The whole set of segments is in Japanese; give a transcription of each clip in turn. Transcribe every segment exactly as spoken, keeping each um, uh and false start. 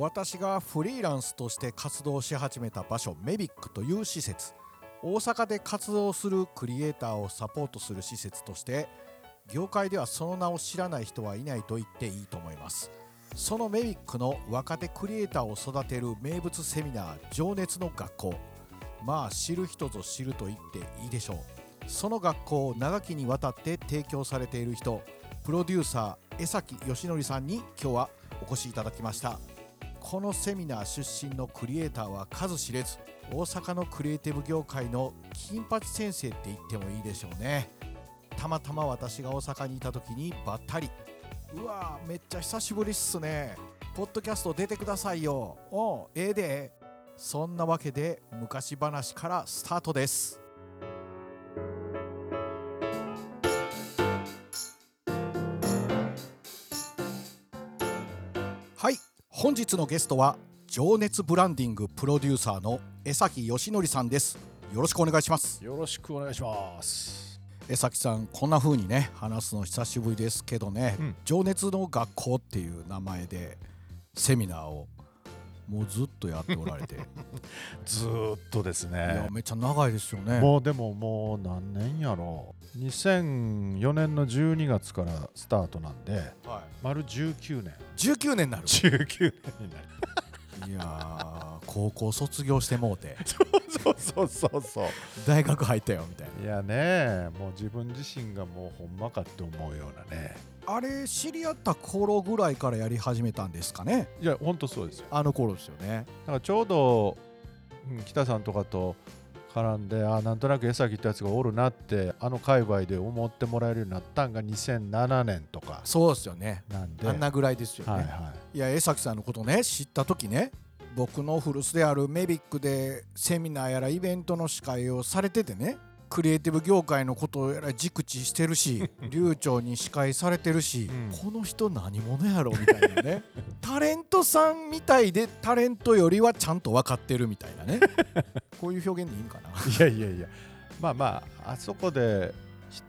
私がフリーランスとして活動し始めた場所、メヴィックという施設、大阪で活動するクリエイターをサポートする施設として業界ではその名を知らない人はいないと言っていいと思います。そのメヴィックの若手クリエイターを育てる名物セミナー「情熱の学校」、まあ知る人ぞ知ると言っていいでしょう。その学校を長きにわたって提供されている人、プロデューサー江崎義則さんに今日はお越しいただきました。このセミナー出身のクリエイターは数知れず、大阪のクリエイティブ業界の金八先生って言ってもいいでしょうね。たまたま私が大阪にいた時にばったり、うわーめっちゃ久しぶりっすね、ポッドキャスト出てくださいよ、おうええで、そんなわけで昔話からスタートです。はい、本日のゲストは情熱ブランディングプロデューサーの江崎義則さんです。よろしくお願いします。よろしくお願いします。江崎さん、こんな風にね話すの久しぶりですけどね、うん、情熱の学校っていう名前でセミナーをもうずっとやっておられてずっとですね。いやめっちゃ長いですよね。もうでももう何年やろう、にせんよねんのじゅうにがつからスタートなんで、はい、丸じゅうきゅうねんじゅうきゅうねんになるじゅうきゅうねんになるいや高校卒業してもうてそうそうそうそう大学入ったよみたいな。いやね、もう自分自身がもうほんまかって思うようなね。あれ知り合った頃ぐらいからやり始めたんですかね。いやほんとそうですよ、あの頃ですよね。だからちょうど、うん、北さんとかと絡んで、あなんとなく江崎ってやつがおるなってあの界隈で思ってもらえるようになったんがにせんななねんとか。そうですよね、なんであんなぐらいですよね、はいはい、いや江崎さんのことね知った時ね、僕の古巣であるメヴィックでセミナーやらイベントの司会をされててね、クリエイティブ業界のことやら熟知してるし流暢に司会されてるし、うん、この人何者やろみたいなねタレントさんみたいでタレントよりはちゃんと分かってるみたいなねこういう表現でいいんかな。いやいやいや、まあまああそこで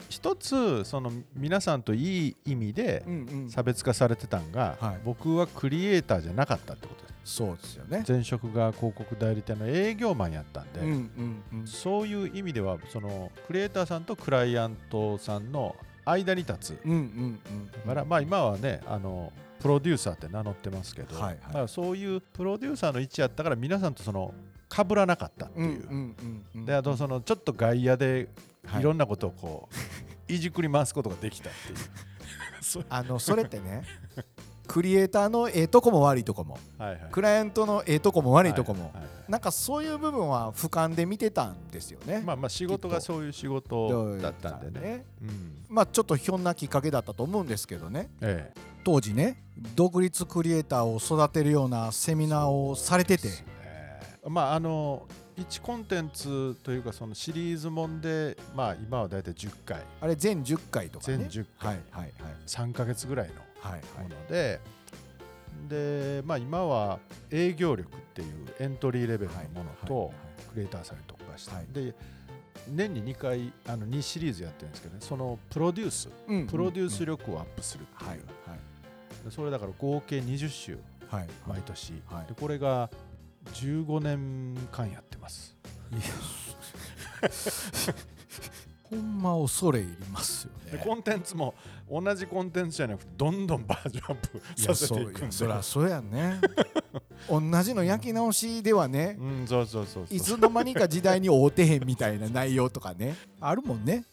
一つその皆さんといい意味で差別化されてたんが、うんうんはい、僕はクリエイターじゃなかったってことです。そうですよね、前職が広告代理店の営業マンやったんで、うんうんうん、そういう意味ではそのクリエイターさんとクライアントさんの間に立つ、うんうんうん、だからまあ今はねあのプロデューサーって名乗ってますけど、はいはい、だそういうプロデューサーの位置やったから皆さんとその被らなかったっていう、うんうんうんうん、であとそのちょっと外野でいろんなことをこういじくり回すことができたっていうあのそれってねクリエイターのええとこも悪いとこも、はいはい、クライアントのええとこも悪いとこも、はいはいはいはい、なんかそういう部分は俯瞰で見てたんですよね。まあまあ仕事がそういう仕事だったんでね、うん、まあちょっとひょんなきっかけだったと思うんですけどね、ええ、当時ね独立クリエイターを育てるようなセミナーをされてて、そうですね、まああのいちコンテンツというかそのシリーズもんで、まあ今はだいたいじゅっかい、あれ全じゅっかいとかね、全じゅっかい、はいはいはい、さんかげつぐらいのはいはい、なので、で、まあ、今は営業力っていうエントリーレベルのものとクリエイターさんに特化して、はいはい、で年ににかいあのにシリーズやってるんですけど、ね、そのプロデュース、うん、プロデュース力をアップするっていう、はいはい、それだから合計にじゅっしゅう、はい、毎年、はい、でこれがじゅうごねんかんやってます。いやほんま恐れ入りますよね。でコンテンツも同じコンテンツじゃなくてどんどんバージョンアップさせていくんで、いや、そりゃそうやね同じの焼き直しではね、うん、そうそうそうそう、いつの間にか時代に合うてへんみたいな内容とかねあるもんね。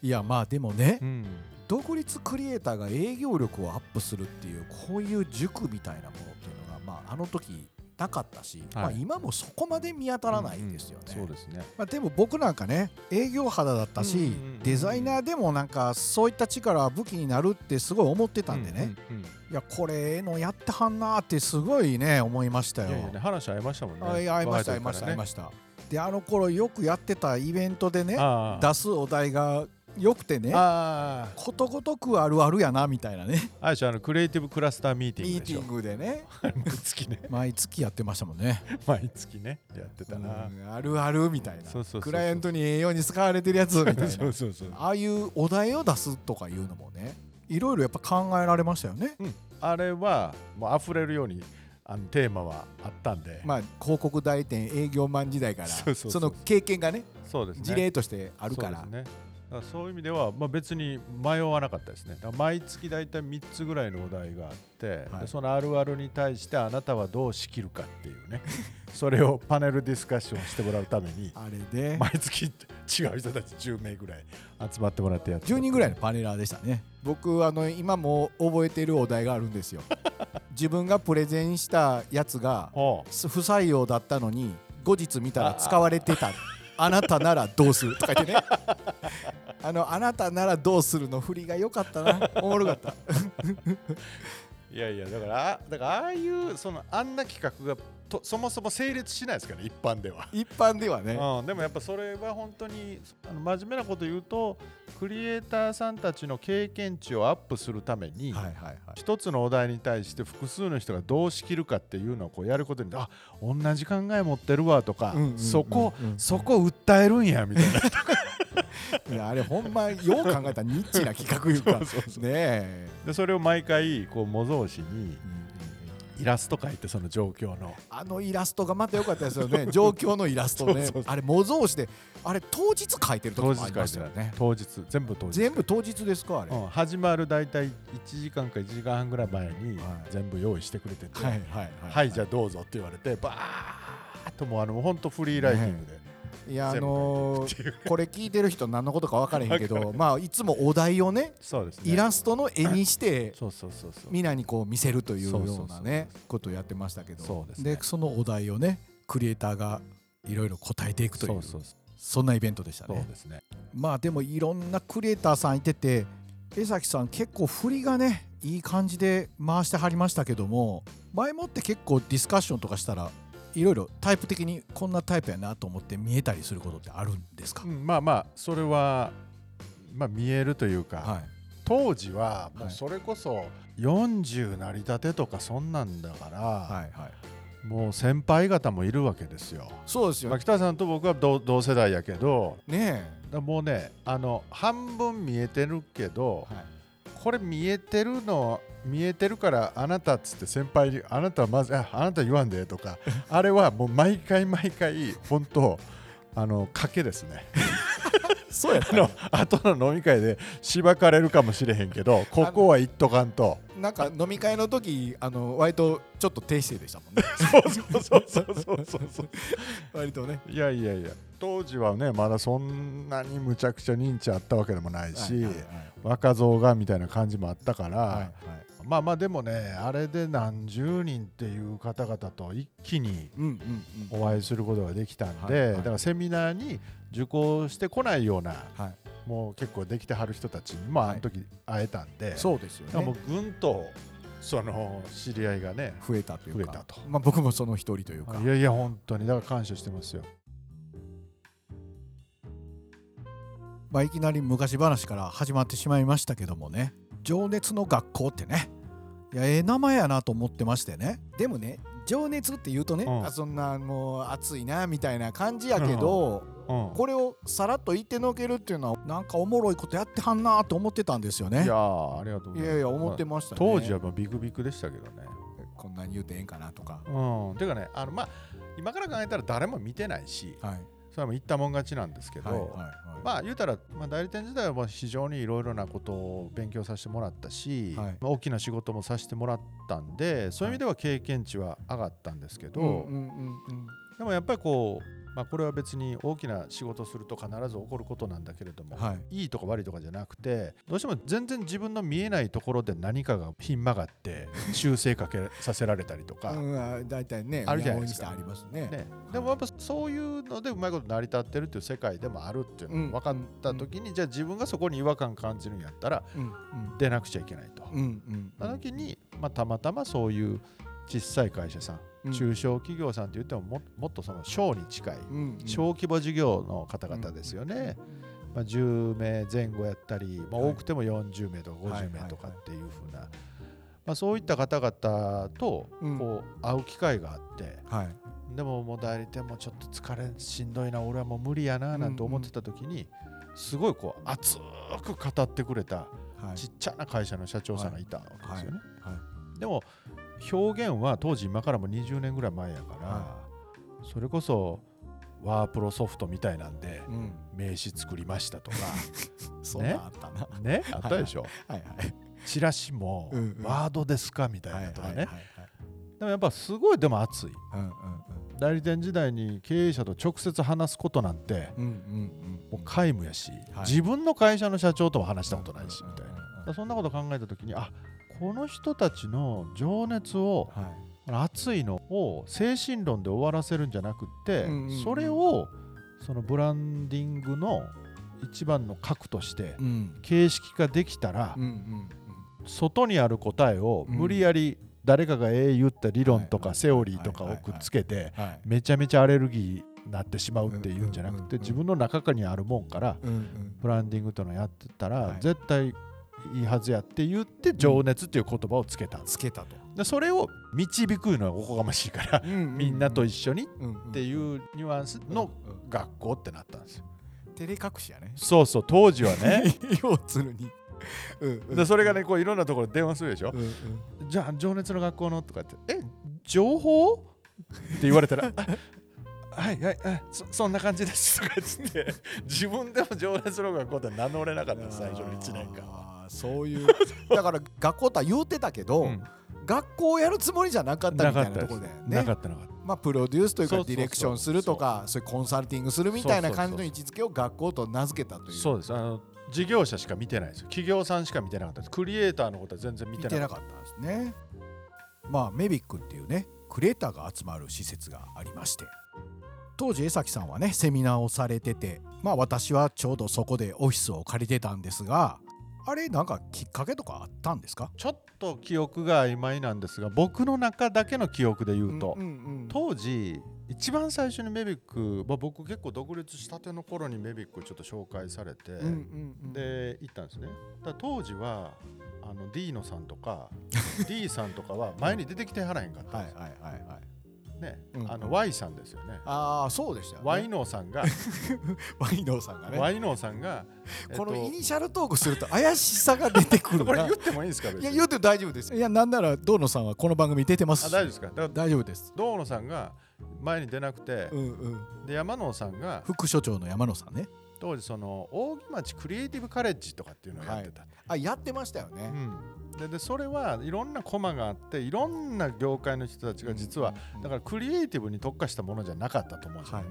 いやまあでもね、うん、独立クリエイターが営業力をアップするっていうこういう塾みたいなものっていうのが、まあ、あの時なかったし、はい、まあ、今もそこまで見当たらないんですよね、うんうん、そうですね、まあ、でも僕なんかね営業肌だったし、うんうんうんうん、デザイナーでもなんかそういった力は武器になるってすごい思ってたんでね、うんうんうん、いやこれのやってはんなってすごいね思いましたよ。いやいや、ね、話合いましたもんね。合いました合いました合いました。であの頃よくやってたイベントでね出すお題がよくてね、あことごとくあるあるやなみたいなね。あれじゃあのクリエイティブクラスターミーティングでしょ。ミーティングでね毎月ね毎月やってましたもんね毎月ねやってたな、あるあるみたいな、そうそうそうそう、クライアントに栄養に使われてるやつみたいなそうそうそう、ああいうお題を出すとかいうのもねいろいろやっぱ考えられましたよね、うん、あれはもう溢れるようにあのテーマはあったんで、まあ、広告代理店営業マン時代からその経験が ね, そうですね事例としてあるからそうです、ね、だからそういう意味では、まあ、別に迷わなかったですね。だから毎月だいたいみっつぐらいのお題があって、はい、でそのあるあるに対してあなたはどう仕切るかっていうねそれをパネルディスカッションしてもらうためにあれで毎月違う人たちじゅうめいぐらい集まってもらってやってじゅうにんぐらいのパネラーでしたね。僕あの今も覚えているお題があるんですよ自分がプレゼンしたやつが不採用だったのに後日見たら使われてた あ, あ, あなたならどうするとか言ってねあのあなたならどうするの振りが良かったなおもろかったいやいやだからだからああいうそのあんな企画がとそもそも成立しないですからね一般では一般ではね、うん、でもやっぱそれは本当にあの真面目なこと言うとクリエイターさんたちの経験値をアップするために、はいはいはい、一つのお題に対して複数の人がどう仕切るかっていうのをこうやることにあ同じ考え持ってるわとか、うんうんうんうん、そこそこ訴えるんやみたいないやあれほんまよう考えたニッチな企画いうかそうそうそう、ね、でそれを毎回こう模造紙に、うんイラスト描いてその状況のあのイラストがまた良かったですよね状況のイラストねそうそうそうあれ模造紙であれ当日描いてるとこもありましたよね当日全部当日全部当日ですかあれ、うん、始まる大体いちじかんかいちじかんはんぐらい前に全部用意してくれててはい、はいはいはい、じゃあどうぞって言われてバーッともうあの本当フリーライティングで、ねいやあのー、これ聞いてる人何のことか分からへんけど、まあ、いつもお題を ね, そうですねイラストの絵にしてみんなにこう見せるというようなねことをやってましたけど そ, うです、ね、でそのお題をねクリエイターがいろいろ答えていくとい う, そ, う, そ, う, そ, うそんなイベントでした ね, そうですね。まあでもいろんなクリエイターさんいてて江崎さん結構振りがねいい感じで回してはりましたけども前もって結構ディスカッションとかしたらいろいろタイプ的にこんなタイプやなと思って見えたりすることってあるんですか、うん、まあまあそれは、まあ、見えるというか、はい、当時はもうそれこそよんじゅう成り立てとかそんなんだから、はいはい、もう先輩方もいるわけですよ。そうですよ、まあ、北さんと僕は 同, 同世代やけど、ね、えもうねあの半分見えてるけど、はい、これ見えてるの見えてるからあなたっつって先輩にあなたはまず あ, あなた言わんでとかあれはもう毎回毎回本当あの賭けですねそうやったねあと の, の飲み会でしばかれるかもしれへんけどここは言っとかんとなんか飲み会の時あの割とちょっと低姿勢でしたもんねそうそうそうそうそうそう割とねいやいやいや当時はねまだそんなにむちゃくちゃ認知あったわけでもないし、はいはいはい、若造がみたいな感じもあったから、はいはい、まあまあでもねあれで何十人っていう方々と一気にお会いすることができたんで、うんうんうん、だからセミナーに受講してこないような、はい、もう結構できてはる人たちにもあの時会えたんで、はい、そうですよね。だからもうぐんとその知り合いがね増えたというか増えたと、まあ、僕もその一人というかいやいや本当にだから感謝してますよ。まあ、いきなり昔話から始まってしまいましたけどもね情熱の学校ってねいやええ名前やなと思ってましてねでもね情熱って言うとね、うん、あそんなもう熱いなみたいな感じやけど、うんうん、これをさらっと言ってのけるっていうのはなんかおもろいことやってはんなと思ってたんですよね。いやーありがとうございます。いやいや思ってましたね、まあ、当時はまあビクビクでしたけどねこんなに言うてええんかなとか、うん、ていうかねあの、まあ、今から考えたら誰も見てないし、はいそれも言ったもん勝ちなんですけど、はいはいはい、まあ言うたら、まあ、代理店時代は非常にいろいろなことを勉強させてもらったし、はいまあ、大きな仕事もさせてもらったんでそういう意味では経験値は上がったんですけど、はいうんうんうんうん、でもやっぱりこう、まあ、これは別に大きな仕事すると必ず起こることなんだけれども、はい、いいとか悪いとかじゃなくてどうしても全然自分の見えないところで何かがひん曲がって修正かけさせられたりとかだいたいねあるじゃないですか。ありますね、ねでもやっぱそういうのでうまいこと成り立ってるっていう世界でもあるっていうのが分かった時に、うん、じゃあ自分がそこに違和感感じるんやったら、うん、出なくちゃいけないと、うんうん、な時に、まあ、たまたまそういう小さい会社さん、うん、中小企業さんって言っても も, もっとその小に近い、うんうん、小規模事業の方々ですよね、うんまあ、じゅうめいぜん後やったり、まあ、多くてもよんじゅうめいとかごじゅうめいとかっていうふうな、はいはいはいまあ、そういった方々とこう会う機会があって、うんはいでももう代理店もちょっと疲れしんどいな俺はもう無理やななんて思ってた時にすごいこう熱く語ってくれたちっちゃな会社の社長さんがいたわけですよね、はいはいはい、でも表現は当時今からもにじゅうねんぐらい前やから、はい、それこそワープロソフトみたいなんで、うん、名刺作りましたとかそんなあったな、ねね、あったでしょ、はいはいはいはい、チラシもワードですかみたいなとかね。でもやっぱすごいでも熱い、うんうんうん、代理店時代に経営者と直接話すことなんて、うんうんうん、もう皆無やし、はい、自分の会社の社長とも話したことないしみたいな、うんうんうん、そんなこと考えた時にあこの人たちの情熱を、はい、熱いのを精神論で終わらせるんじゃなくって、うんうんうん、それをそのブランディングの一番の核として形式化できたら、うんうんうん、外にある答えを無理やり誰かがえ言った理論とかセオリーとかをくっつけてめちゃめちゃアレルギーになってしまうっていうんじゃなくて自分の中にあるもんからブランディングとのやってたら絶対いいはずやって言って情熱っていう言葉をつけたつけたと。でそれを導くのはおこがましいからみんなと一緒にっていうニュアンスの学校ってなったんですよ。照れ隠しやね。そうそう当時はね要するにうんうん、でそれがねこういろんなところで電話するでしょ、うんうん、じゃあ情熱の学校のとかってえ情報って言われたらはいはいはい、そ, そんな感じですとか言って自分でも情熱の学校って名乗れなかった最初のいちねんかんは。あそういうだから学校とは言うてたけど、うん、学校をやるつもりじゃなかったみたいなところで、ね、なかったなかったまあ、プロデュースというかディレクションするとかそういうコンサルティングするみたいな感じの位置づけを学校と名付けたという。そうですあの事業者しか見てないですよ。企業さんしか見てなかったです。クリエイターのことは全然見てなかったですね。まあ メヴィック っていうねクリエイターが集まる施設がありまして当時江崎さんはねセミナーをされててまあ私はちょうどそこでオフィスを借りてたんですがあれなんかきっかけとかあったんですか。ちょっと記憶が曖昧なんですが僕の中だけの記憶で言うと、うんうんうん、当時一番最初にメヴィック、まあ、僕結構独立したての頃にメヴィックちょっと紹介されて、うんうんうん、で行ったんですね。だ当時はあの D のさんとか D さんとかは前に出てきてはらへんかったんですよはいはいはいはいねうんうん、あの Y さんですよね。ああそうでしたよね。Y のさんがY のさんがね Y のさんが、えっと、このイニシャルトークすると怪しさが出てくるなこれ言ってもいいんですか。いや言っても大丈夫です。いやなんなら堂野さんはこの番組出てますし。あ大丈夫ですか。だから大丈夫です。堂野さんが前に出なくて、うんうん、で山野さんが副所長の山野さんね当時その大木町クリエイティブカレッジとかっていうのをやってた、はい、あやってましたよね、うん、で, でそれはいろんなコマがあっていろんな業界の人たちが実は、うんうん、だからクリエイティブに特化したものじゃなかったと思うんですよ、はい、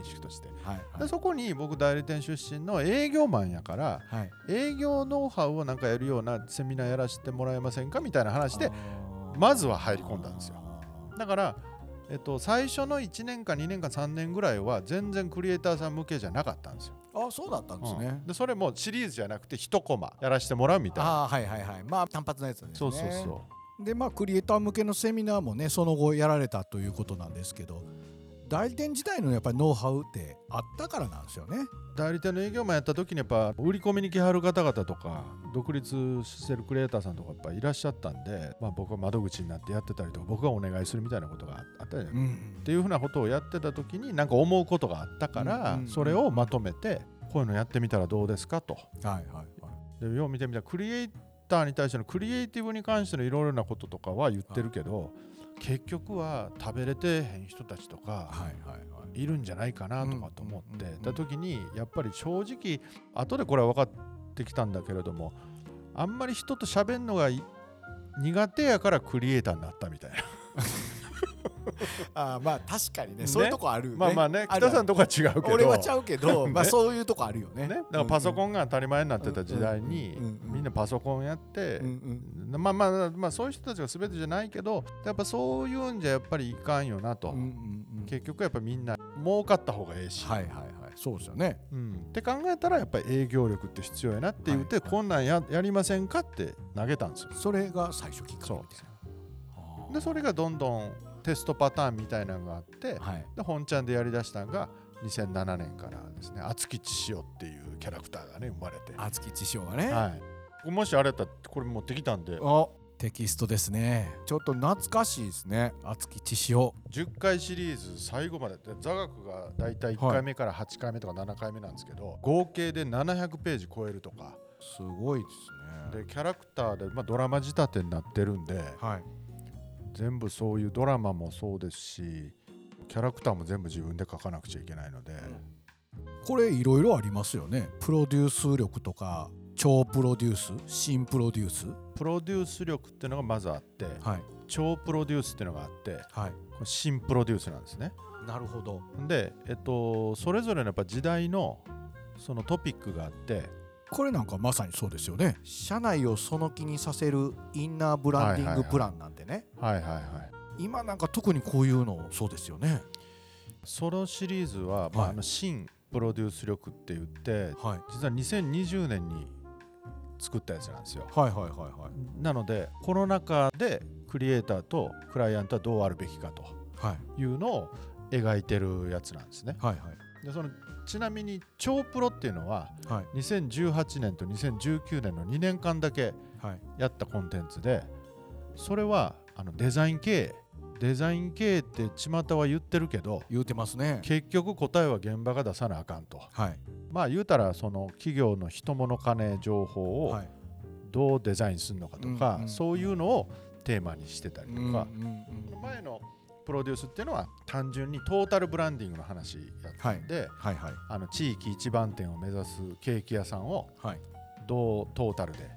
認識として、はいはい、でそこに僕代理店出身の営業マンやから、はい、営業ノウハウをなんかやるようなセミナーやらせてもらえませんかみたいな話でまずは入り込んだんですよ。だからえっと、最初のいちねんかにねんかさんねんぐらいは全然クリエイターさん向けじゃなかったんですよ。ああそうだったんですね、うん、でそれもシリーズじゃなくていちコマやらせてもらうみたいな。ああはいはいはいまあ単発のやつですね。そうそうそうでまあクリエイター向けのセミナーもねその後やられたということなんですけど代理店自体のやっぱりノウハウってあったからなんですよね。代理店の営業マンやった時にやっぱ売り込みに来はる方々とか独立してるクリエイターさんとかやっぱいらっしゃったんで、まあ、僕は窓口になってやってたりとか僕がお願いするみたいなことがあったり、うん、っていうふうなことをやってた時になんか思うことがあったから、うんうんうん、それをまとめてこういうのやってみたらどうですかと、はいはいはい、でよう見てみたらクリエイターに対してのクリエイティブに関してのいろいろなこととかは言ってるけど、はい結局は食べれてへん人たちとかいるんじゃないかなとかと思ってた時にやっぱり正直後でこれは分かってきたんだけれどもあんまり人と喋るのが苦手やからクリエイターになったみたいなあまあ確かに ね, ねそういうとこあるよね。まあまあね北さんとかは違うけど俺はちゃうけど、ね、まあそういうとこあるよ ね, ねだからパソコンが当たり前になってた時代に、うんうん、みんなパソコンやって、うんうん、まあまあまあそういう人たちが全てじゃないけどやっぱそういうんじゃやっぱりいかんよなと、うんうんうん、結局やっぱみんな儲かった方がええしはいはいはいそうですよね、うん、って考えたらやっぱり営業力って必要やなって言って、はいはい、こんなん や, やりませんかって投げたんですよ。それが最初きっかけみたいな。でそれがどんどんテストパターンみたいなのがあって、はい、で本ちゃんでやりだしたのがにせんななねんからですね。厚木千代っていうキャラクターがね生まれて厚木千代がね、はい、もしあれだったらこれ持ってきたんであテキストですね。ちょっと懐かしいですね厚木千代じゅっかいシリーズ最後まで座学がだいたいいっかいめからはちかいめとかななかいめなんですけど、はい、合計でななひゃくページ超えるとかすごいですね。でキャラクターで、まあ、ドラマ仕立てになってるんで、はい全部そういうドラマもそうですし、キャラクターも全部自分で描かなくちゃいけないので、うん、これいろいろありますよね。プロデュース力とか超プロデュース、新プロデュース、プロデュース力っていうのがまずあって、はい、超プロデュースっていうのがあって、はい、新プロデュースなんですね。なるほど。で、えっと、それぞれのやっぱ時代のそのトピックがあって、これなんかまさにそうですよね。社内をその気にさせるインナーブランディングプランなんてね、はいはいはいはいはい、今なんか特にこういうのそうですよね。そのシリーズは、まあ、あの新プロデュース力って言って、はい、実はにせんにじゅうねんに作ったやつなんですよ。はいはいはいはい。なのでコロナ禍でクリエイターとクライアントはどうあるべきかというのを描いてるやつなんですね、はいはい。でそのちなみに超プロっていうのはにせんじゅうはちねんとにせんじゅうきゅうねんのにねんかんだけやったコンテンツで、それはあのデザイン経営デザイン経営って巷は言ってるけど、言うてますね。結局答えは現場が出さなあかんと、はい、まあ言うたらその企業の人物金情報をどうデザインするのかとか、はい、そういうのをテーマにしてたりとか、うんうんうん、前のプロデュースっていうのは単純にトータルブランディングの話やったんで、はいはいはい、あの地域一番店を目指すケーキ屋さんをどうトータルで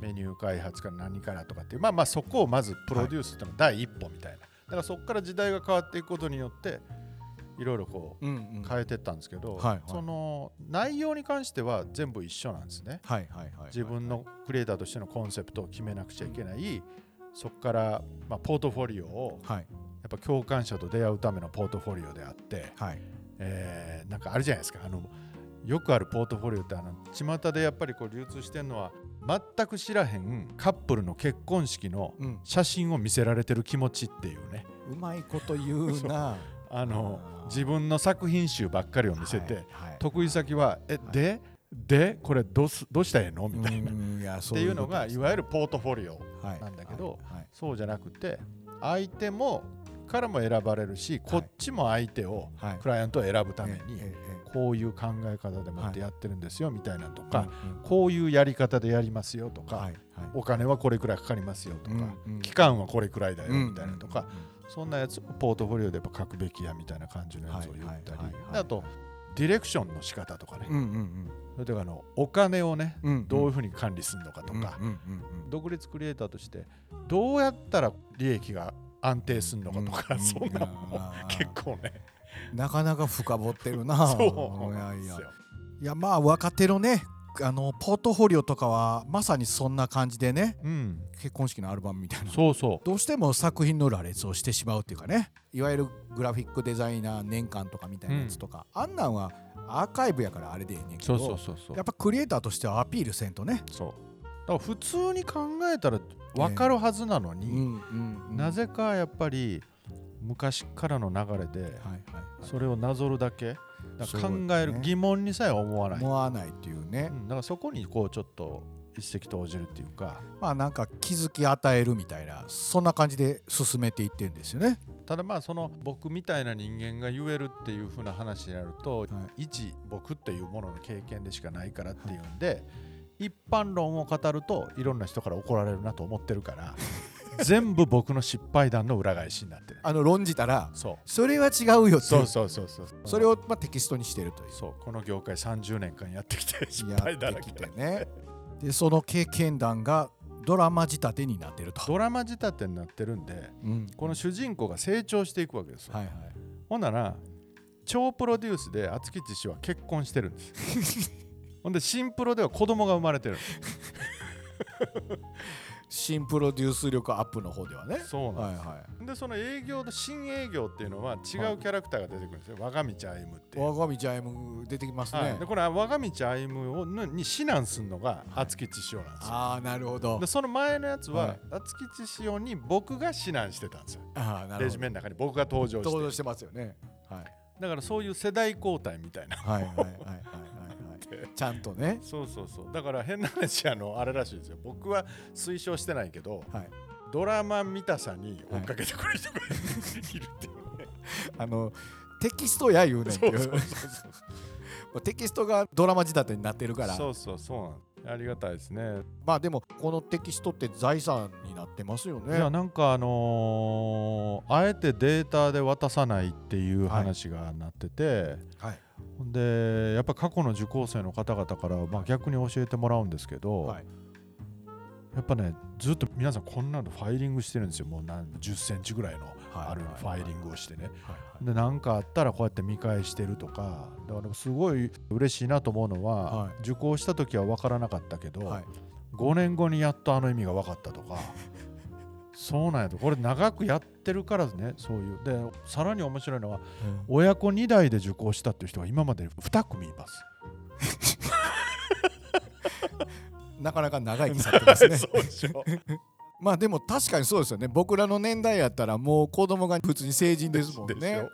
メニュー開発から何からとかっていう、まあまあそこをまずプロデュースっていうのが第一歩みたいな、はい、だからそこから時代が変わっていくことによっていろいろこう変えていったんですけど、うんうんはいはい、その内容に関しては全部一緒なんですね、はいはいはいはい、自分のクリエイターとしてのコンセプトを決めなくちゃいけない、うん、そこからまあポートフォリオを、はい、やっぱ共感者と出会うためのポートフォリオであって、はいえー、なんかあるじゃないですか、あのよくあるポートフォリオって、あの巷でやっぱりこう流通してるのは、全く知らへんカップルの結婚式の写真を見せられてる気持ちっていうね、うん、うまいこと言うなあのあ自分の作品集ばっかりを見せて、はいはい、得意先はえ、はい、ででこれどうす、どうしたらええのみたいな、うん、いやそういうことですね。っていうのがいわゆるポートフォリオなんだけど、はいはいはい、そうじゃなくて相手もからも選ばれるし、こっちも相手を、はい、クライアントを選ぶためにこういう考え方でもってやってるんですよみたいなとか、はい、こういうやり方でやりますよとか、はいはい、お金はこれくらいかかりますよとか、うんうん、期間はこれくらいだよみたいなとか、うんうんうん、そんなやつをポートフォリオでやっぱ書くべきやみたいな感じのやつを言ったり、はいはいはいはい、あとディレクションの仕方とかね、うんうんうん、それとかあのお金をね、うんうん、どういうふうに管理するのかとか、うんうんうんうん、独立クリエイターとしてどうやったら利益が安定するのかとか、うん、そんなのも結構ねなかなか深掘ってるなそうなんですよ。いやいや、いやまあ若手のねあのポートフォリオとかはまさにそんな感じでね、うん、結婚式のアルバムみたいな、そうそう、どうしても作品の羅列をしてしまうっていうかね、いわゆるグラフィックデザイナー年間とかみたいなやつとか、うん、あんなんはアーカイブやからあれでいいねんけど、そうそうそうそう、やっぱクリエイターとしてはアピールせんとね、そうだから普通に考えたら分かるはずなのに、えーうんうん、なぜかやっぱり昔からの流れでそれをなぞるだけ、だから考える、疑問にさえ思わない、思わないっていうね、うん、だからそこにこうちょっと一石投じるっていうか、まあなんか気づき与えるみたいな、そんな感じで進めていってるんですよね。ただまあその僕みたいな人間が言えるっていう風な話になると、はい、一僕っていうものの経験でしかないからっていうんで、はい、一般論を語るといろんな人から怒られるなと思ってるから全部僕の失敗談の裏返しになってるあの論じたら そ, それは違うよって、そうそうそうそう、それをまあテキストにしてるという、そう、この業界さんじゅうねんかんやってきて失敗だらけでねでその経験談がドラマ仕立てになってると、ドラマ仕立てになってるんで、うん、この主人公が成長していくわけですよ、はいはい、ほんなら超プロデュースで厚吉氏は結婚してるんですほんで新プロでは子供が生まれてる新プロデュース力アップの方ではね、そうなんです、はいはい、でその営業の新営業っていうのは違うキャラクターが出てくるんですよ、はい、我が道歩むっていう、我が道歩む出てきますね、はい、でこれは我が道歩むに指南するのが厚吉師匠なんですよ、はい、ああなるほど。でその前のやつは厚吉師匠に僕が指南してたんですよ、ああなるほど、レジュメの中に僕が登場して登場してますよね、はい、だからそういう世代交代みたいな、はいはいはいはいちゃんとね、そうそうそう、だから変な話、あのあれらしいですよ、僕は推奨してないけど、はい、ドラマ見たさに追っかけてくれる人がいるっていうね、あのテキストや言うねんっていう、テキストがドラマ仕立てになってるから、そうそうそう、ありがたいですね。まあでもこのテキストって財産になってますよね。いやなんかあのー、あえてデータで渡さないっていう話がなってて、はいはい、でやっぱ過去の受講生の方々から、まあ、逆に教えてもらうんですけど、はい、やっぱねずっと皆さんこんなのファイリングしてるんですよ。もう何じゅっセンチぐらいのあるファイリングをしてね、はいはいはい、で何かあったらこうやって見返してるとか。だからすごい嬉しいなと思うのは、はい、受講した時は分からなかったけど、はい、ごねんごにやっとあの意味が分かったとかそうなんやと。これ長くやってるからね。そういうでさらに面白いのは、うん、親子にだいで受講したっていう人が今までにくみいますなかなか長生きされてますねそうでしょまあでも確かにそうですよね。僕らの年代やったらもう子供が普通に成人ですもんね。ですよ。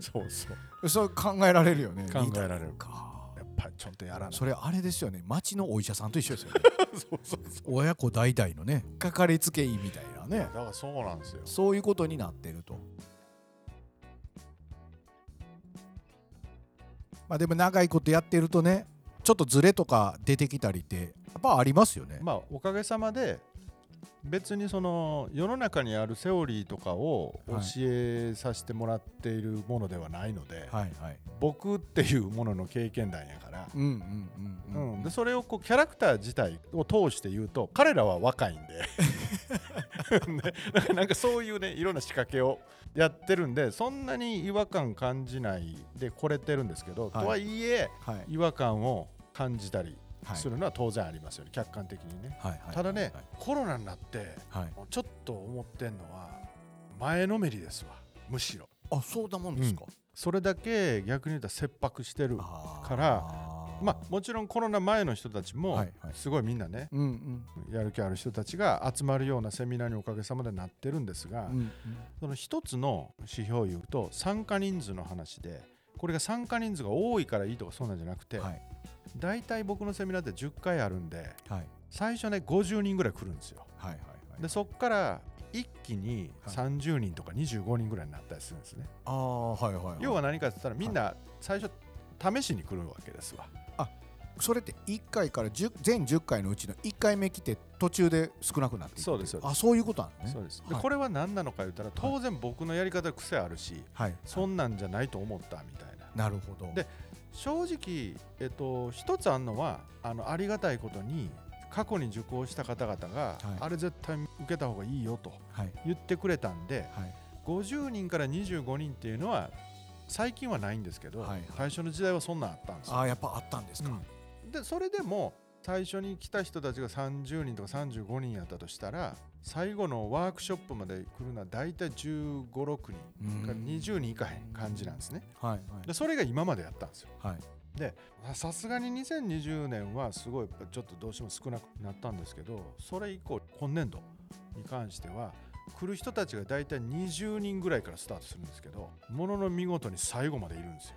そうそう。それ考えられるよね。考えられるか。やっぱりちょっとやらない。それあれですよね。町のお医者さんと一緒ですよねそうそうそう。親子代々のね、かかりつけ医みたいなね。だからそうなんですよ。そういうことになってると。まあでも長いことやってるとね、ちょっとズレとか出てきたりってやっぱありますよね。まあおかげさまで別にその世の中にあるセオリーとかを教えさせてもらっているものではないので、はいはいはい、僕っていうものの経験談やから、うんうんうんうん、でそれをこうキャラクター自体を通して言うと彼らは若いんでなんかそういうねいろんな仕掛けをやってるんでそんなに違和感感じないで来れてるんですけど、はい、とはいえ、はい、違和感を感じたりするのは当然ありますよね、はい、客観的にね、はいはい、ただね、はい、コロナになって、はい、ちょっと思ってんのは前のめりですわ。むしろあそうだもんですか、うん、それだけ逆に言ったら切迫してるからまあもちろんコロナ前の人たちもすごいみんなね、はいはいうんうん、やる気ある人たちが集まるようなセミナーにおかげさまでなってるんですが、うんうん、その一つの指標を言うと参加人数の話でこれが参加人数が多いからいいとかそうなんじゃなくて、はいだいたい僕のセミナーってじゅっかいあるんで、はい、最初ねごじゅうにんぐらい来るんですよ、はいはいはい、でそっから一気にさんじゅうにんとかにじゅうごにんぐらいになったりするんですね、はいあはいはいはい、要は何かって言ったらみんな最初試しに来るわけですわ、はい、あそれっていっかいからじゅう全じゅっかいのうちのいっかいめ来て途中で少なくなっていくってそうですそうですあそういうことなんですねそうですで、はい、これは何なのか言ったら当然僕のやり方癖あるし、はい、そんなんじゃないと思ったみたいな、はい、なるほどで正直、えっと、一つあるのは あの、ありがたいことに過去に受講した方々が、はい、あれ絶対受けた方がいいよと言ってくれたんで、はい、ごじゅうにんからにじゅうごにんっていうのは最近はないんですけど、はいはい、最初の時代はそんなんあったんですよ。あやっぱあったんですか、うん、でそれでも最初に来た人たちがさんじゅうにんとかさんじゅうごにんやったとしたら最後のワークショップまで来るのはだいたいじゅうご、ろくにんからにじゅうにん以下へん感じなんですね、はいはい、でそれが今までやったんですよ、はい、でさすがににせんにじゅうねんはすごいちょっとどうしても少なくなったんですけどそれ以降今年度に関しては来る人たちがだいたいにじゅうにんぐらいからスタートするんですけどものの見事に最後までいるんですよ。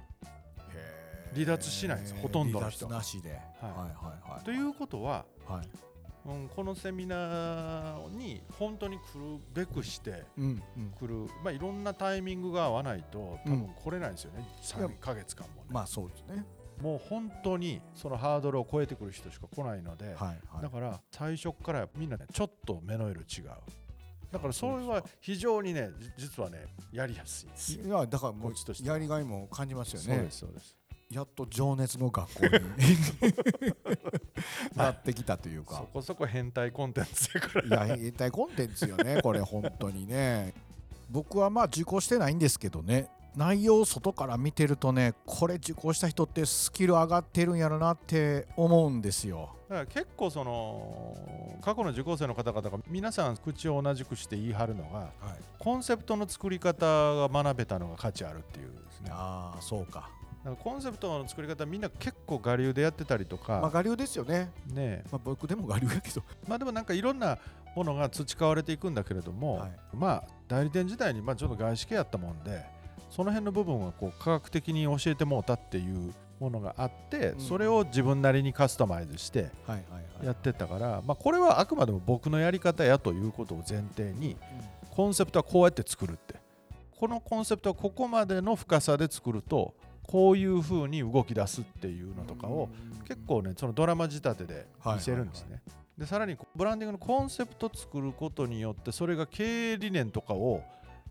へー離脱しないんですよほとんどの人離脱なしで、はいはいはいはい、ということは、はいうん、このセミナーに本当に来るべくして来る、うんうんまあ、いろんなタイミングが合わないと多分来れないんですよね、うん、さんかげつかんもねまあそうですねもう本当にそのハードルを超えてくる人しか来ないので、はいはい、だから最初からみんな、ね、ちょっと目の色違うだからそれは非常にね実はねやりやすいですいやだからもうやりがいも感じますよねそうですそうですやっと情熱の学校になってきたというかそこそこ変態コンテンツやからいや変態コンテンツよねこれ本当にね僕はまあ受講してないんですけどね内容を外から見てるとねこれ受講した人ってスキル上がってるんやろなって思うんですよ。だから結構その過去の受講生の方々が皆さん口を同じくして言い張るのが、はい、コンセプトの作り方が学べたのが価値あるっていうですね。ああそうかコンセプトの作り方みんな結構我流でやってたりとかまあ我流ですよね。ねえ、まあ、僕でも我流やけどまあでもなんかいろんなものが培われていくんだけれども、はい、まあ代理店時代にまあちょっと外資系やったもんでその辺の部分はこう科学的に教えてもうたっていうものがあって、うん、それを自分なりにカスタマイズしてやってったから、はいはいはい、まあこれはあくまでも僕のやり方やということを前提に、うん、コンセプトはこうやって作るってこのコンセプトはここまでの深さで作るとこういう風に動き出すっていうのとかを結構ねそのドラマ仕立てで見せるんですね、はいはいはい、でさらにブランディングのコンセプト作ることによってそれが経営理念とかを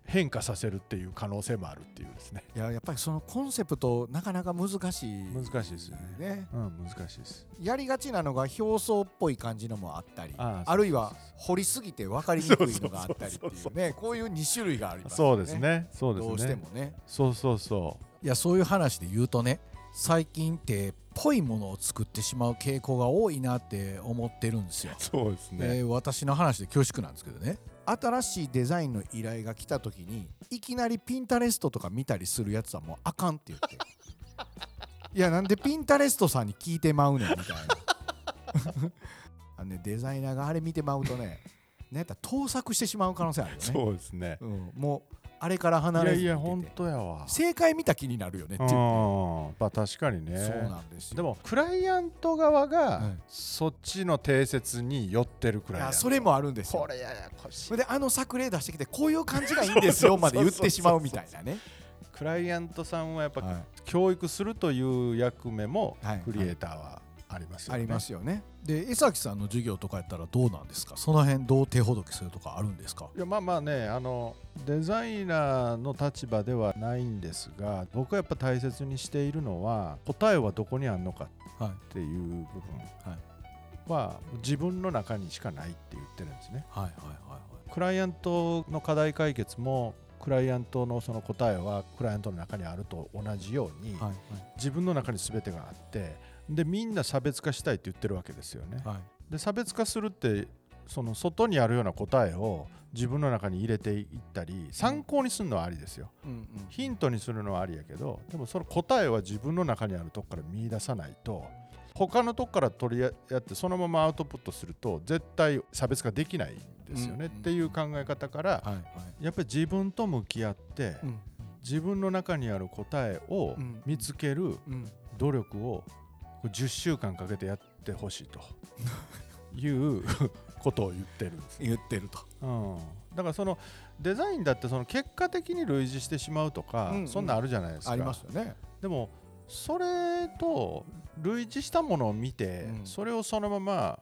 変化させるっていう可能性もあるっていうですね。いや、やっぱりそのコンセプトなかなか難しい、ね、難しいですよね、うん、難しいです。やりがちなのが表層っぽい感じのもあったり あ, あるいは掘りすぎて分かりにくいのがあったりっていうね、こういうに種類がありますよね。そうですね、そうですね、どうしてもね。そうそうそう。いや、そういう話で言うとね、最近ってぽいものを作ってしまう傾向が多いなって思ってるんですよ。そうですね、えー、私の話で恐縮なんですけどね、新しいデザインの依頼が来た時にいきなりピンタレストとか見たりするやつはもうあかんって言っていや、なんでピンタレストさんに聞いてまうねんみたいなあの、ね、デザイナーがあれ見てまうとねなんやったら盗作してしまう可能性あるよね。そうですね、うん、もうあれから離れずにいてて、いやいや本当やわ、正解見た気になるよねっていう、うん、まあ、確かにね。そうなんですよ。でもクライアント側がそっちの定説に寄ってるクライアント、それもあるんですよ。これややこしいで、あの作例出してきてこういう感じがいいんですよまで言ってしまうみたいなね。クライアントさんはやっぱ、はい、教育するという役目もクリエイターはありますよね、はいはい、ありますよね。で、江崎さんの授業とかやったらどうなんですか、その辺どう手ほどきするとかあるんですか。いや、まあまあね、あのデザイナーの立場ではないんですが、僕はやっぱ大切にしているのは答えはどこにあんのかっていう部分は自分の中にしかないって言ってるんですね、はいはいはいはい、クライアントの課題解決もクライアントのその答えはクライアントの中にあると同じように、はいはい、自分の中に全てがあって、でみんな差別化したいって言ってるわけですよね、はい、で差別化するってその外にあるような答えを自分の中に入れていったり参考にするのはありですよ、うんうんうん、ヒントにするのはありやけど、でもその答えは自分の中にあるとこから見出さないと、他のとこから取りやってそのままアウトプットすると絶対差別化できないんですよね、うんうんうん、っていう考え方から、はいはい、やっぱり自分と向き合って、うん、自分の中にある答えを見つける努力をじゅっしゅうかんかけてやってほしいということを言ってるんです言ってると、うん、だからそのデザインだってその結果的に類似してしまうとか、うんうん、そんなんあるじゃないですか。ありますよね。でもそれと類似したものを見て、うん、それをそのまま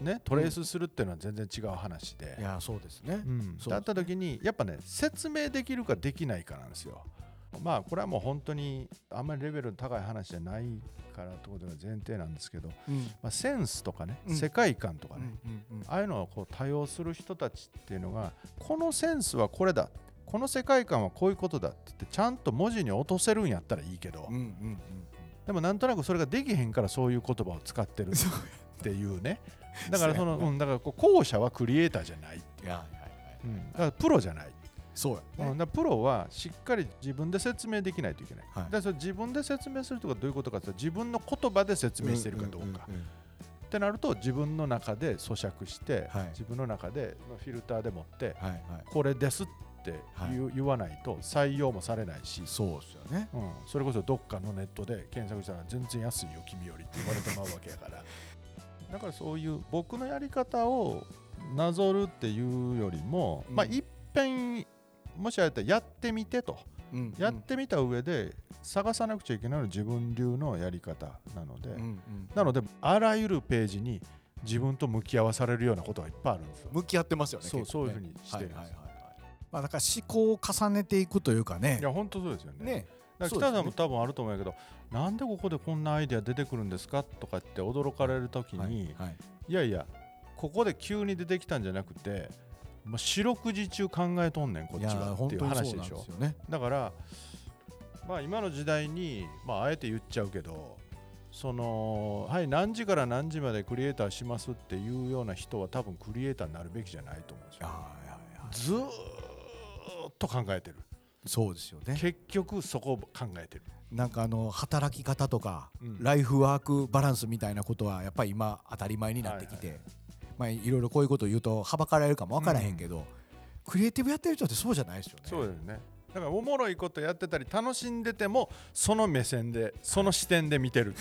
ねトレースするっていうのは全然違う話で、うん、いやそうですね、うん、だった時にやっぱね説明できるかできないかなんですよ。まあこれはもう本当にあんまりレベルの高い話じゃないからということが前提なんですけど、うんまあ、センスとかね、うん、世界観とかね、うんうんうん、ああいうのをこう多用する人たちっていうのがこのセンスはこれだ、この世界観はこういうことだって言ってちゃんと文字に落とせるんやったらいいけど、うんうんうん、でもなんとなくそれができへんからそういう言葉を使ってるっていうねだからそのうんだからこう後者はクリエイターじゃないっていう、いや、はいはいはい、うん、だからプロじゃない。そうやね、だからプロはしっかり自分で説明できないといけない、はい、だからそれ自分で説明するとかどういうことかって自分の言葉で説明しているかどうか、うんうんうんうん、ってなると自分の中で咀嚼して、はい、自分の中でフィルターで持って、はいはい、これですって言う、はい、言わないと採用もされないし、そうですよね、うん、それこそどっかのネットで検索したら全然安いよ君よりって言われてまうわけやからだからそういう僕のやり方をなぞるっていうよりも、うん、まあ一遍もしあれだったらやってみてと、うんうん、やってみた上で探さなくちゃいけないのは自分流のやり方なので、うんうん、なのであらゆるページに自分と向き合わされるようなことがいっぱいあるんですよ。向き合ってますよね。そう、そういうふうにしてるんですよ、はいはいはいまあ、だから思考を重ねていくというかね。いや本当そうですよね。ねだから北さんも多分あると思うけど、ね、なんでここでこんなアイデア出てくるんですかとかって驚かれるときに、はいはい、いやいやここで急に出てきたんじゃなくてまあ、四六時中考えとんねんこっちがっていう話でしょ。だから、まあ、今の時代に、まあ、あえて言っちゃうけどその、はい、何時から何時までクリエイターしますっていうような人は多分クリエイターになるべきじゃないと思うんですよ。いやいやいやずっと考えてる。そうですよね。結局そこを考えてる。なんかあの働き方とか、うん、ライフワークバランスみたいなことはやっぱり今当たり前になってきて、はいはいはいまあ、いろいろこういうことを言うとはばかられるかも分からへんけど、うん、クリエイティブやってる人ってそうじゃないですよね。そうですね。だからおもろいことやってたり楽しんでてもその目線でその視点で見てる、は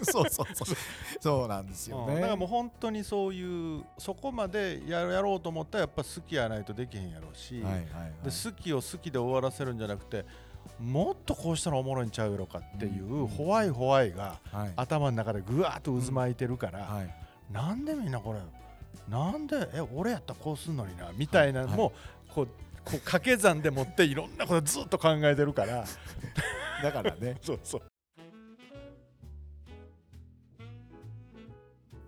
い、そうそうそうそうなんですよね、うん、だからもう本当にそういうそこまでやろうと思ったらやっぱ好きやないとできへんやろうし、はいはいはい、で好きを好きで終わらせるんじゃなくてもっとこうしたらおもろいんちゃうやろかっていうホワイホワイが頭の中でぐわーっと渦巻いてるから、なんでみんなこれなんでえ俺やったらこうすんのになみたいなのもこう掛け算でもっていろんなことずっと考えてるからだからねそうそう、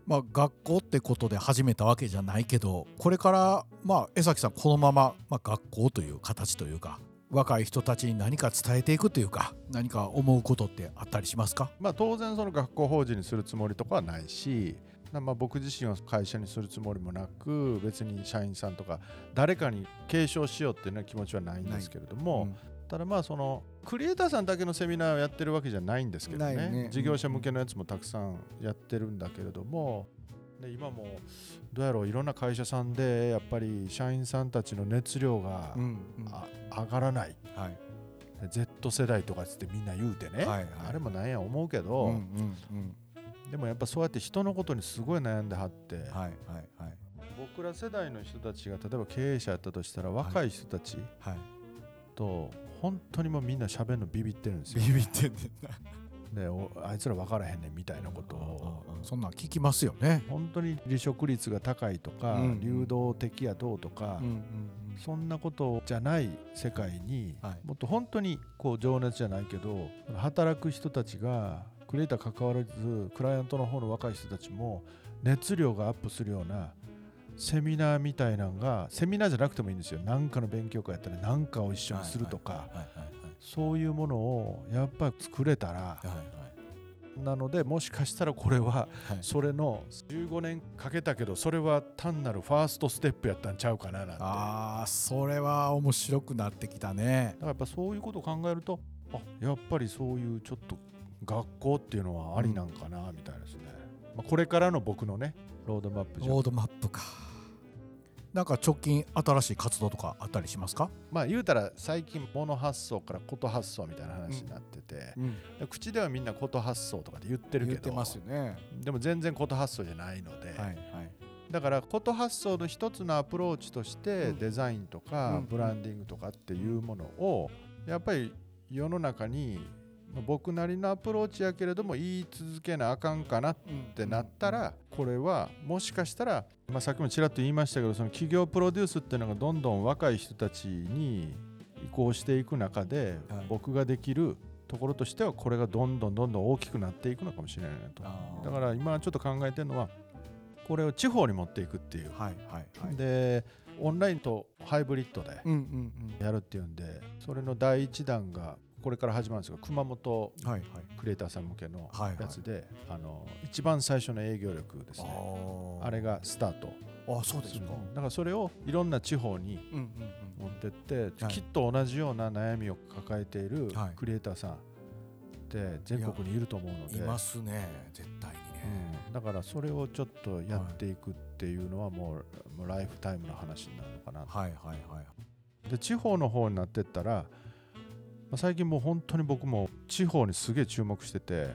まあ、学校ってことで始めたわけじゃないけど、これからまあ江崎さんこのまま、まあ、学校という形というか若い人たちに何か伝えていくというか、何か思うことってあったりしますか？まあ、当然その学校法人にするつもりとかはないし、まあ僕自身は会社にするつもりもなく、別に社員さんとか誰かに継承しようっていう、ね、気持ちはないんですけれども、うん、ただまあそのクリエイターさんだけのセミナーをやってるわけじゃないんですけど ね, ね事業者向けのやつもたくさんやってるんだけれども、で今もどうやろう、いろんな会社さんでやっぱり社員さんたちの熱量が、うんうん、上がらない、はい、Z 世代とかってみんな言うてね、はいはい、あれもなんや思うけど、うんうんうん、でもやっぱそうやって人のことにすごい悩んではって、はいはいはい、僕ら世代の人たちが例えば経営者やったとしたら若い人たちと本当にもうみんな喋るのビビってるんですよ。ビビってんねんなであいつら分からへんねんみたいなことを、うんうん、そんなん聞きますよね。本当に離職率が高いとか、うんうん、流動的やどうとか、うんうんうん、そんなことじゃない世界に、はい、もっと本当にこう情熱じゃないけど働く人たちがクリエイター関わらずクライアントの方の若い人たちも熱量がアップするようなセミナーみたいなのが、セミナーじゃなくてもいいんですよ、何かの勉強会やったり何かを一緒にするとか、はいはいはいはい、そういうものをやっぱり作れたら、はいはい、なのでもしかしたらこれはそれのじゅうごねんかけたけど、それは単なるファーストステップやったんちゃうかな、なんて。ああ、それは面白くなってきたね。だからやっぱそういうことを考えると、あ、やっぱりそういうちょっと学校っていうのはありなんかなみたいですね、うん、まあ、これからの僕のねロードマップじゃん。ロードマップか。なんか直近新しい活動とかあったりしますか？まあ言うたら最近物発想からこと発想みたいな話になってて、うんうん、口ではみんなこと発想とかで言ってるけど、言ってますよね、でも全然こと発想じゃないので、はいはい、だからこと発想の一つのアプローチとしてデザインとかブランディングとかっていうものをやっぱり世の中に僕なりのアプローチやけれども言い続けなあかんかなってなったら、これはもしかしたら、まあさっきもちらっと言いましたけど、その企業プロデュースっていうのがどんどん若い人たちに移行していく中で、僕ができるところとしてはこれがどんどんどんどん大きくなっていくのかもしれないなと。だから今ちょっと考えてるのはこれを地方に持っていくっていう、はいはいはい、でオンラインとハイブリッドでやるっていうんで、それの第一弾がこれから始まるんですが、熊本クリエイターさん向けのやつで、はいはい、あの一番最初の営業力ですね、 あ, あれがスタート。あ、そうですか。だからそれをいろんな地方に持ってって、うんうんうん、きっと同じような悩みを抱えているクリエイターさんって全国にいると思うので、 い, いますね、絶対にね、うん、だからそれをちょっとやっていくっていうのはもう、はい、ライフタイムの話になるのかなと、はいはいはい、で地方の方になってったら、最近もう本当に僕も地方にすげえ注目してて、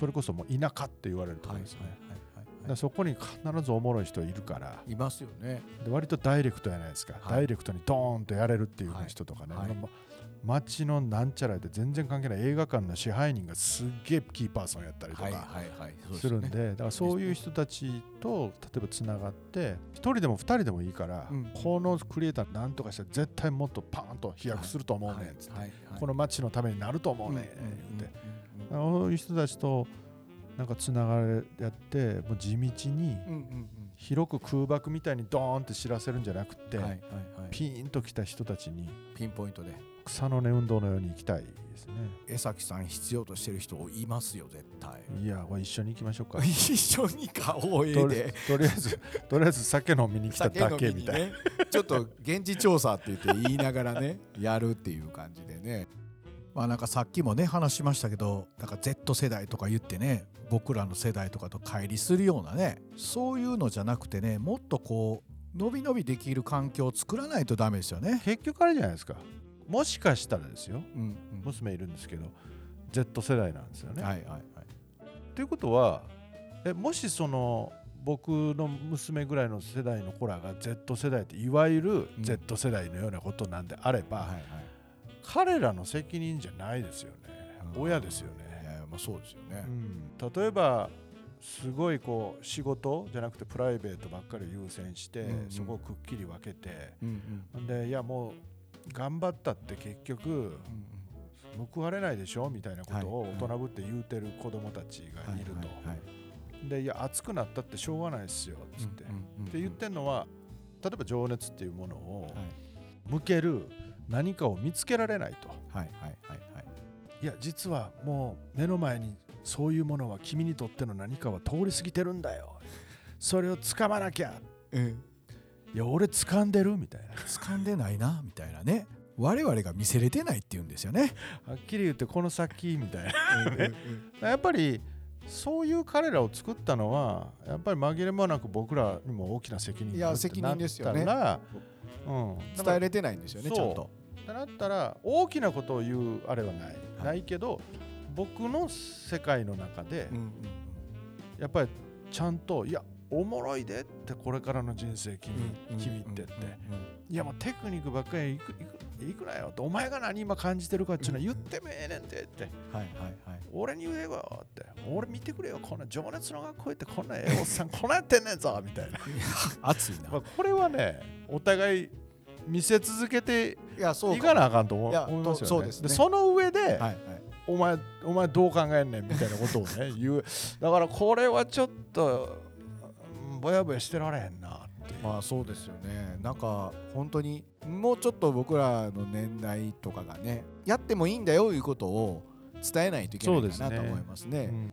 それこそもう田舎って言われるところですね、はいはいはいはい、だそこに必ずおもろい人いるから、いますよね。で割とダイレクトじゃないですか、はい、ダイレクトにドーンとやれるっていう人とかね、はいはい、街のなんちゃらで全然関係ない映画館の支配人がすげえキーパーソンやったりとかするんで、だからそういう人たちと例えばつながって、一人でも二人でもいいから、うん、このクリエイターなんとかしたら絶対もっとパーンと飛躍すると思うねんつって、はいはいはいはい、この街のためになると思うねんって、うんうんうんうん、そういう人たちとなんかつながりやって、もう地道に広く空爆みたいにドーンって知らせるんじゃなくて、はいはいはい、ピーンと来た人たちにピンポイントで草の根運動のように行きたいですね。江崎さん必要としてる人いますよ絶対。いや、一緒に行きましょうか。一緒にか、応援でと り, とりあえずとりあえず酒飲みに来ただけみたいな、ね、ちょっと現地調査って言って言いながらねやるっていう感じでね。まあなんかさっきもね話しましたけど、なんか Z 世代とか言ってね、僕らの世代とかと乖離するようなね、そういうのじゃなくてね、もっとこう伸び伸びできる環境を作らないとダメですよね。結局あれじゃないですか、もしかしたらですよ、うんうん、娘いるんですけど Z 世代なんですよね、はいはいはい、ということはえもしその僕の娘ぐらいの世代の子らが Z 世代っていわゆる Z 世代のようなことなんであれば、うんはいはい、彼らの責任じゃないですよね、うん、親ですよね、うん、まあ、そうですよね、うん、例えばすごいこう仕事じゃなくてプライベートばっかり優先して、うんうん、そこをくっきり分けて、うんうん、でいやもう頑張ったって結局報われないでしょみたいなことを大人ぶって言うてる子どもたちがいると、はいはいはい、でいや熱くなったってしょうがないですよつって、うんうんうんうん、って言ってるのは例えば情熱っていうものを向ける何かを見つけられないと、はいはいはいはい、いや実はもう目の前にそういうものは君にとっての何かは通り過ぎてるんだよ、それを掴まなきゃ、うん、いや俺掴んでるみたいな掴んでないなみたいなね、我々が見せれてないって言うんですよねはっきり言ってこの先みたいなうんうん、うん、やっぱりそういう彼らを作ったのはやっぱり紛れもなく僕らにも大きな責任があるってなったら、うん、伝えれてないんですよねちゃんとってなったら大きなことを言うあれはない、はい、ないけど僕の世界の中で、うんうん、やっぱりちゃんといやおもろいでってこれからの人生君、うんうん、君ってって、うんうん、いやもうテクニックばっかりいく、いく、いくなよってお前が何今感じてるかっていうのは言ってめえねんでって、うんうん、俺に言えばよって俺見てくれよこんな情熱の学校ってこんなええおっさんこんなやってんねんぞみたいな熱いな、まあ、これはねお互い見せ続けていかなあかんと思いますよね。そうですね。でその上で、はいはい、お前、お前どう考えんねんみたいなことをね言う。だからこれはちょっとぼやぼやしてられへんなって。まあそうですよね。なんか本当にもうちょっと僕らの年代とかがねやってもいいんだよいうことを伝えないといけないかなと思いますね。うん、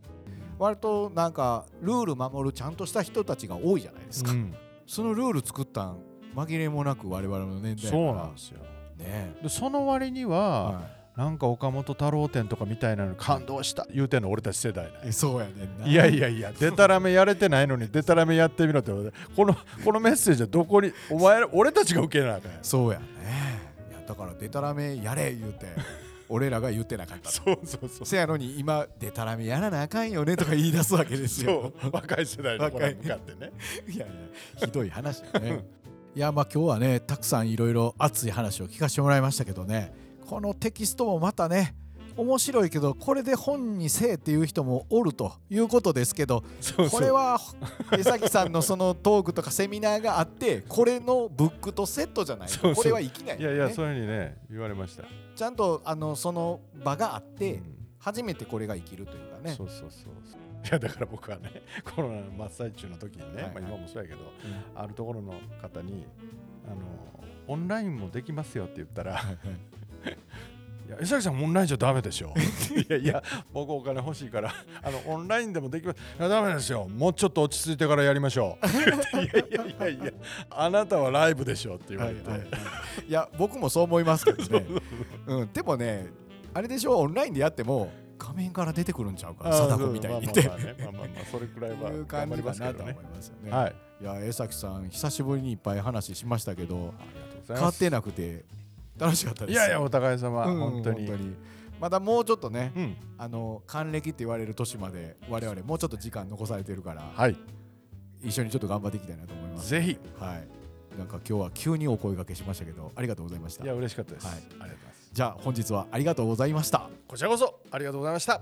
割となんかルール守るちゃんとした人たちが多いじゃないですか。うん、そのルール作ったん紛れもなく我々の年代から。そうなんですよ。ね、でその割には。はい、なんか岡本太郎展とかみたいなの感動した言うてんの俺たち世代ね。そうやねんな。いやいやいやデタラメやれてないのにデタラメやってみろってこのこのメッセージはどこにお前俺たちが受けなあかんやん。そうやね。いやだからデタラメやれ言うて俺らが言ってなかったそうそうそう。せやのに今デタラメやらなあかんよねとか言い出すわけですよ。そう若い世代の子に向かってね。いやいやひどい話だね。いやまあ今日はねたくさんいろいろ熱い話を聞かせてもらいましたけどね。このテキストもまたね面白いけどこれで本にせえっていう人もおるということですけど、そうそうこれは江崎さんのそのトークとかセミナーがあってこれのブックとセットじゃないとそうそうこれは生きない、ね、いやいやそういう風にね言われました。ちゃんとあのその場があって初めてこれが生きるというかね、うん、そうそうそうそういやだから僕はねコロナの真っ最中の時にね、はいはい、まあ、今もそうやけど、うん、あるところの方にあのオンラインもできますよって言ったら、はいはいいや江崎さんオンラインじゃダメでしょいやいや僕お金欲しいからあのオンラインでもできますいやダメですよもうちょっと落ち着いてからやりましょういやいやいやいやあなたはライブでしょって言われて、はいはいはい、いや僕もそう思いますけどねそうそうそう、うん、でもねあれでしょオンラインでやっても画面から出てくるんちゃうか貞子みたいに言ってまあまあまあそれくらいは頑張りますけどね、はい、いや江崎さん久しぶりにいっぱい話しましたけど変わってなくて楽しかったです。いやいやお互い様、うん、本当に、本当にまだもうちょっとね、うん、あの還暦って言われる年まで我々もうちょっと時間残されてるから、はい、一緒にちょっと頑張っていきたいなと思います。ぜひ、はい、なんか今日は急にお声掛けしましたけどありがとうございました。いや嬉しかったです、はい、ありがとうございます。じゃあ本日はありがとうございました。こちらこそありがとうございました。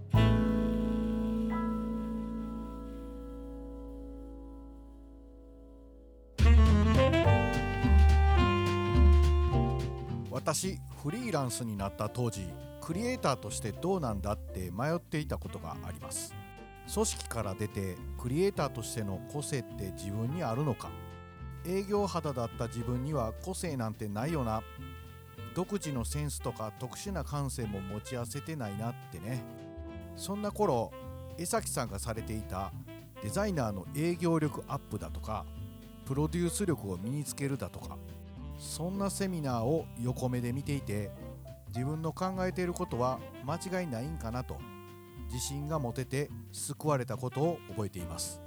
私フリーランスになった当時クリエイターとしてどうなんだって迷っていたことがあります。組織から出てクリエイターとしての個性って自分にあるのか、営業肌だった自分には個性なんてないよな、独自のセンスとか特殊な感性も持ち合わせてないなってね。そんな頃江崎さんがされていたデザイナーの営業力アップだとかプロデュース力を身につけるだとかそんなセミナーを横目で見ていて自分の考えていることは間違いないんかなと自信が持てて救われたことを覚えています。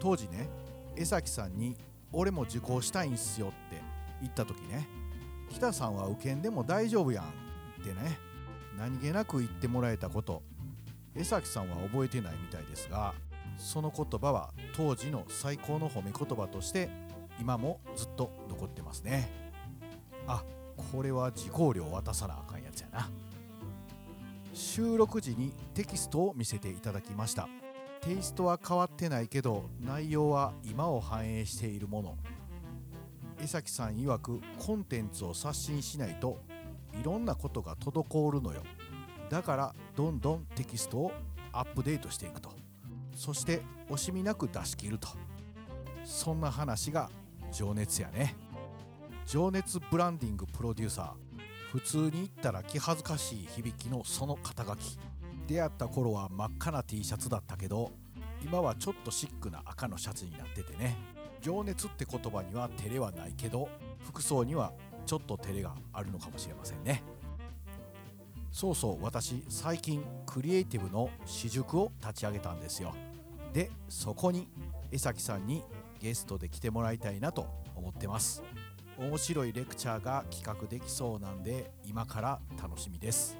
当時ね江崎さんに俺も受講したいんすよって言った時ね北さんは受験でも大丈夫やんってね何気なく言ってもらえたこと江崎さんは覚えてないみたいですがその言葉は当時の最高の褒め言葉として今もずっと残ってますね。あ、これは受講料渡さなあかんやつやな。収録時にテキストを見せていただきました。テイストは変わってないけど内容は今を反映しているもの。江崎さん曰くコンテンツを刷新しないといろんなことが滞るのよ。だからどんどんテキストをアップデートしていくと、そして惜しみなく出し切ると、そんな話が情熱やね。情熱ブランディングプロデューサー、普通に言ったら気恥ずかしい響きのその肩書き。出会った頃は真っ赤な T シャツだったけど今はちょっとシックな赤のシャツになっててね。情熱って言葉には照れはないけど服装にはちょっと照れがあるのかもしれませんね。そうそう、私最近クリエイティブの私塾を立ち上げたんですよ。でそこに江崎さんにゲストで来てもらいたいなと思ってます。面白いレクチャーが企画できそうなんで今から楽しみです。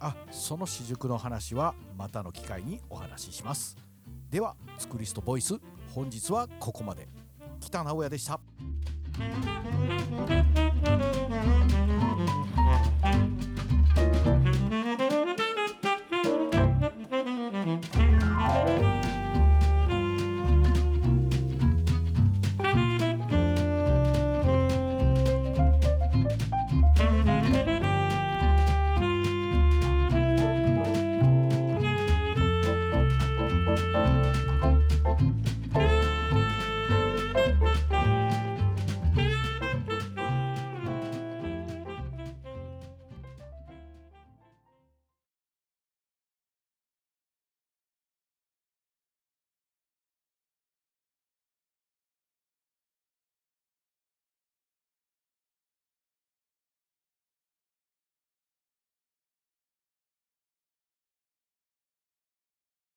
あ、その私塾の話はまたの機会にお話しします。ではツクリストボイス、本日はここまで。北直哉でした。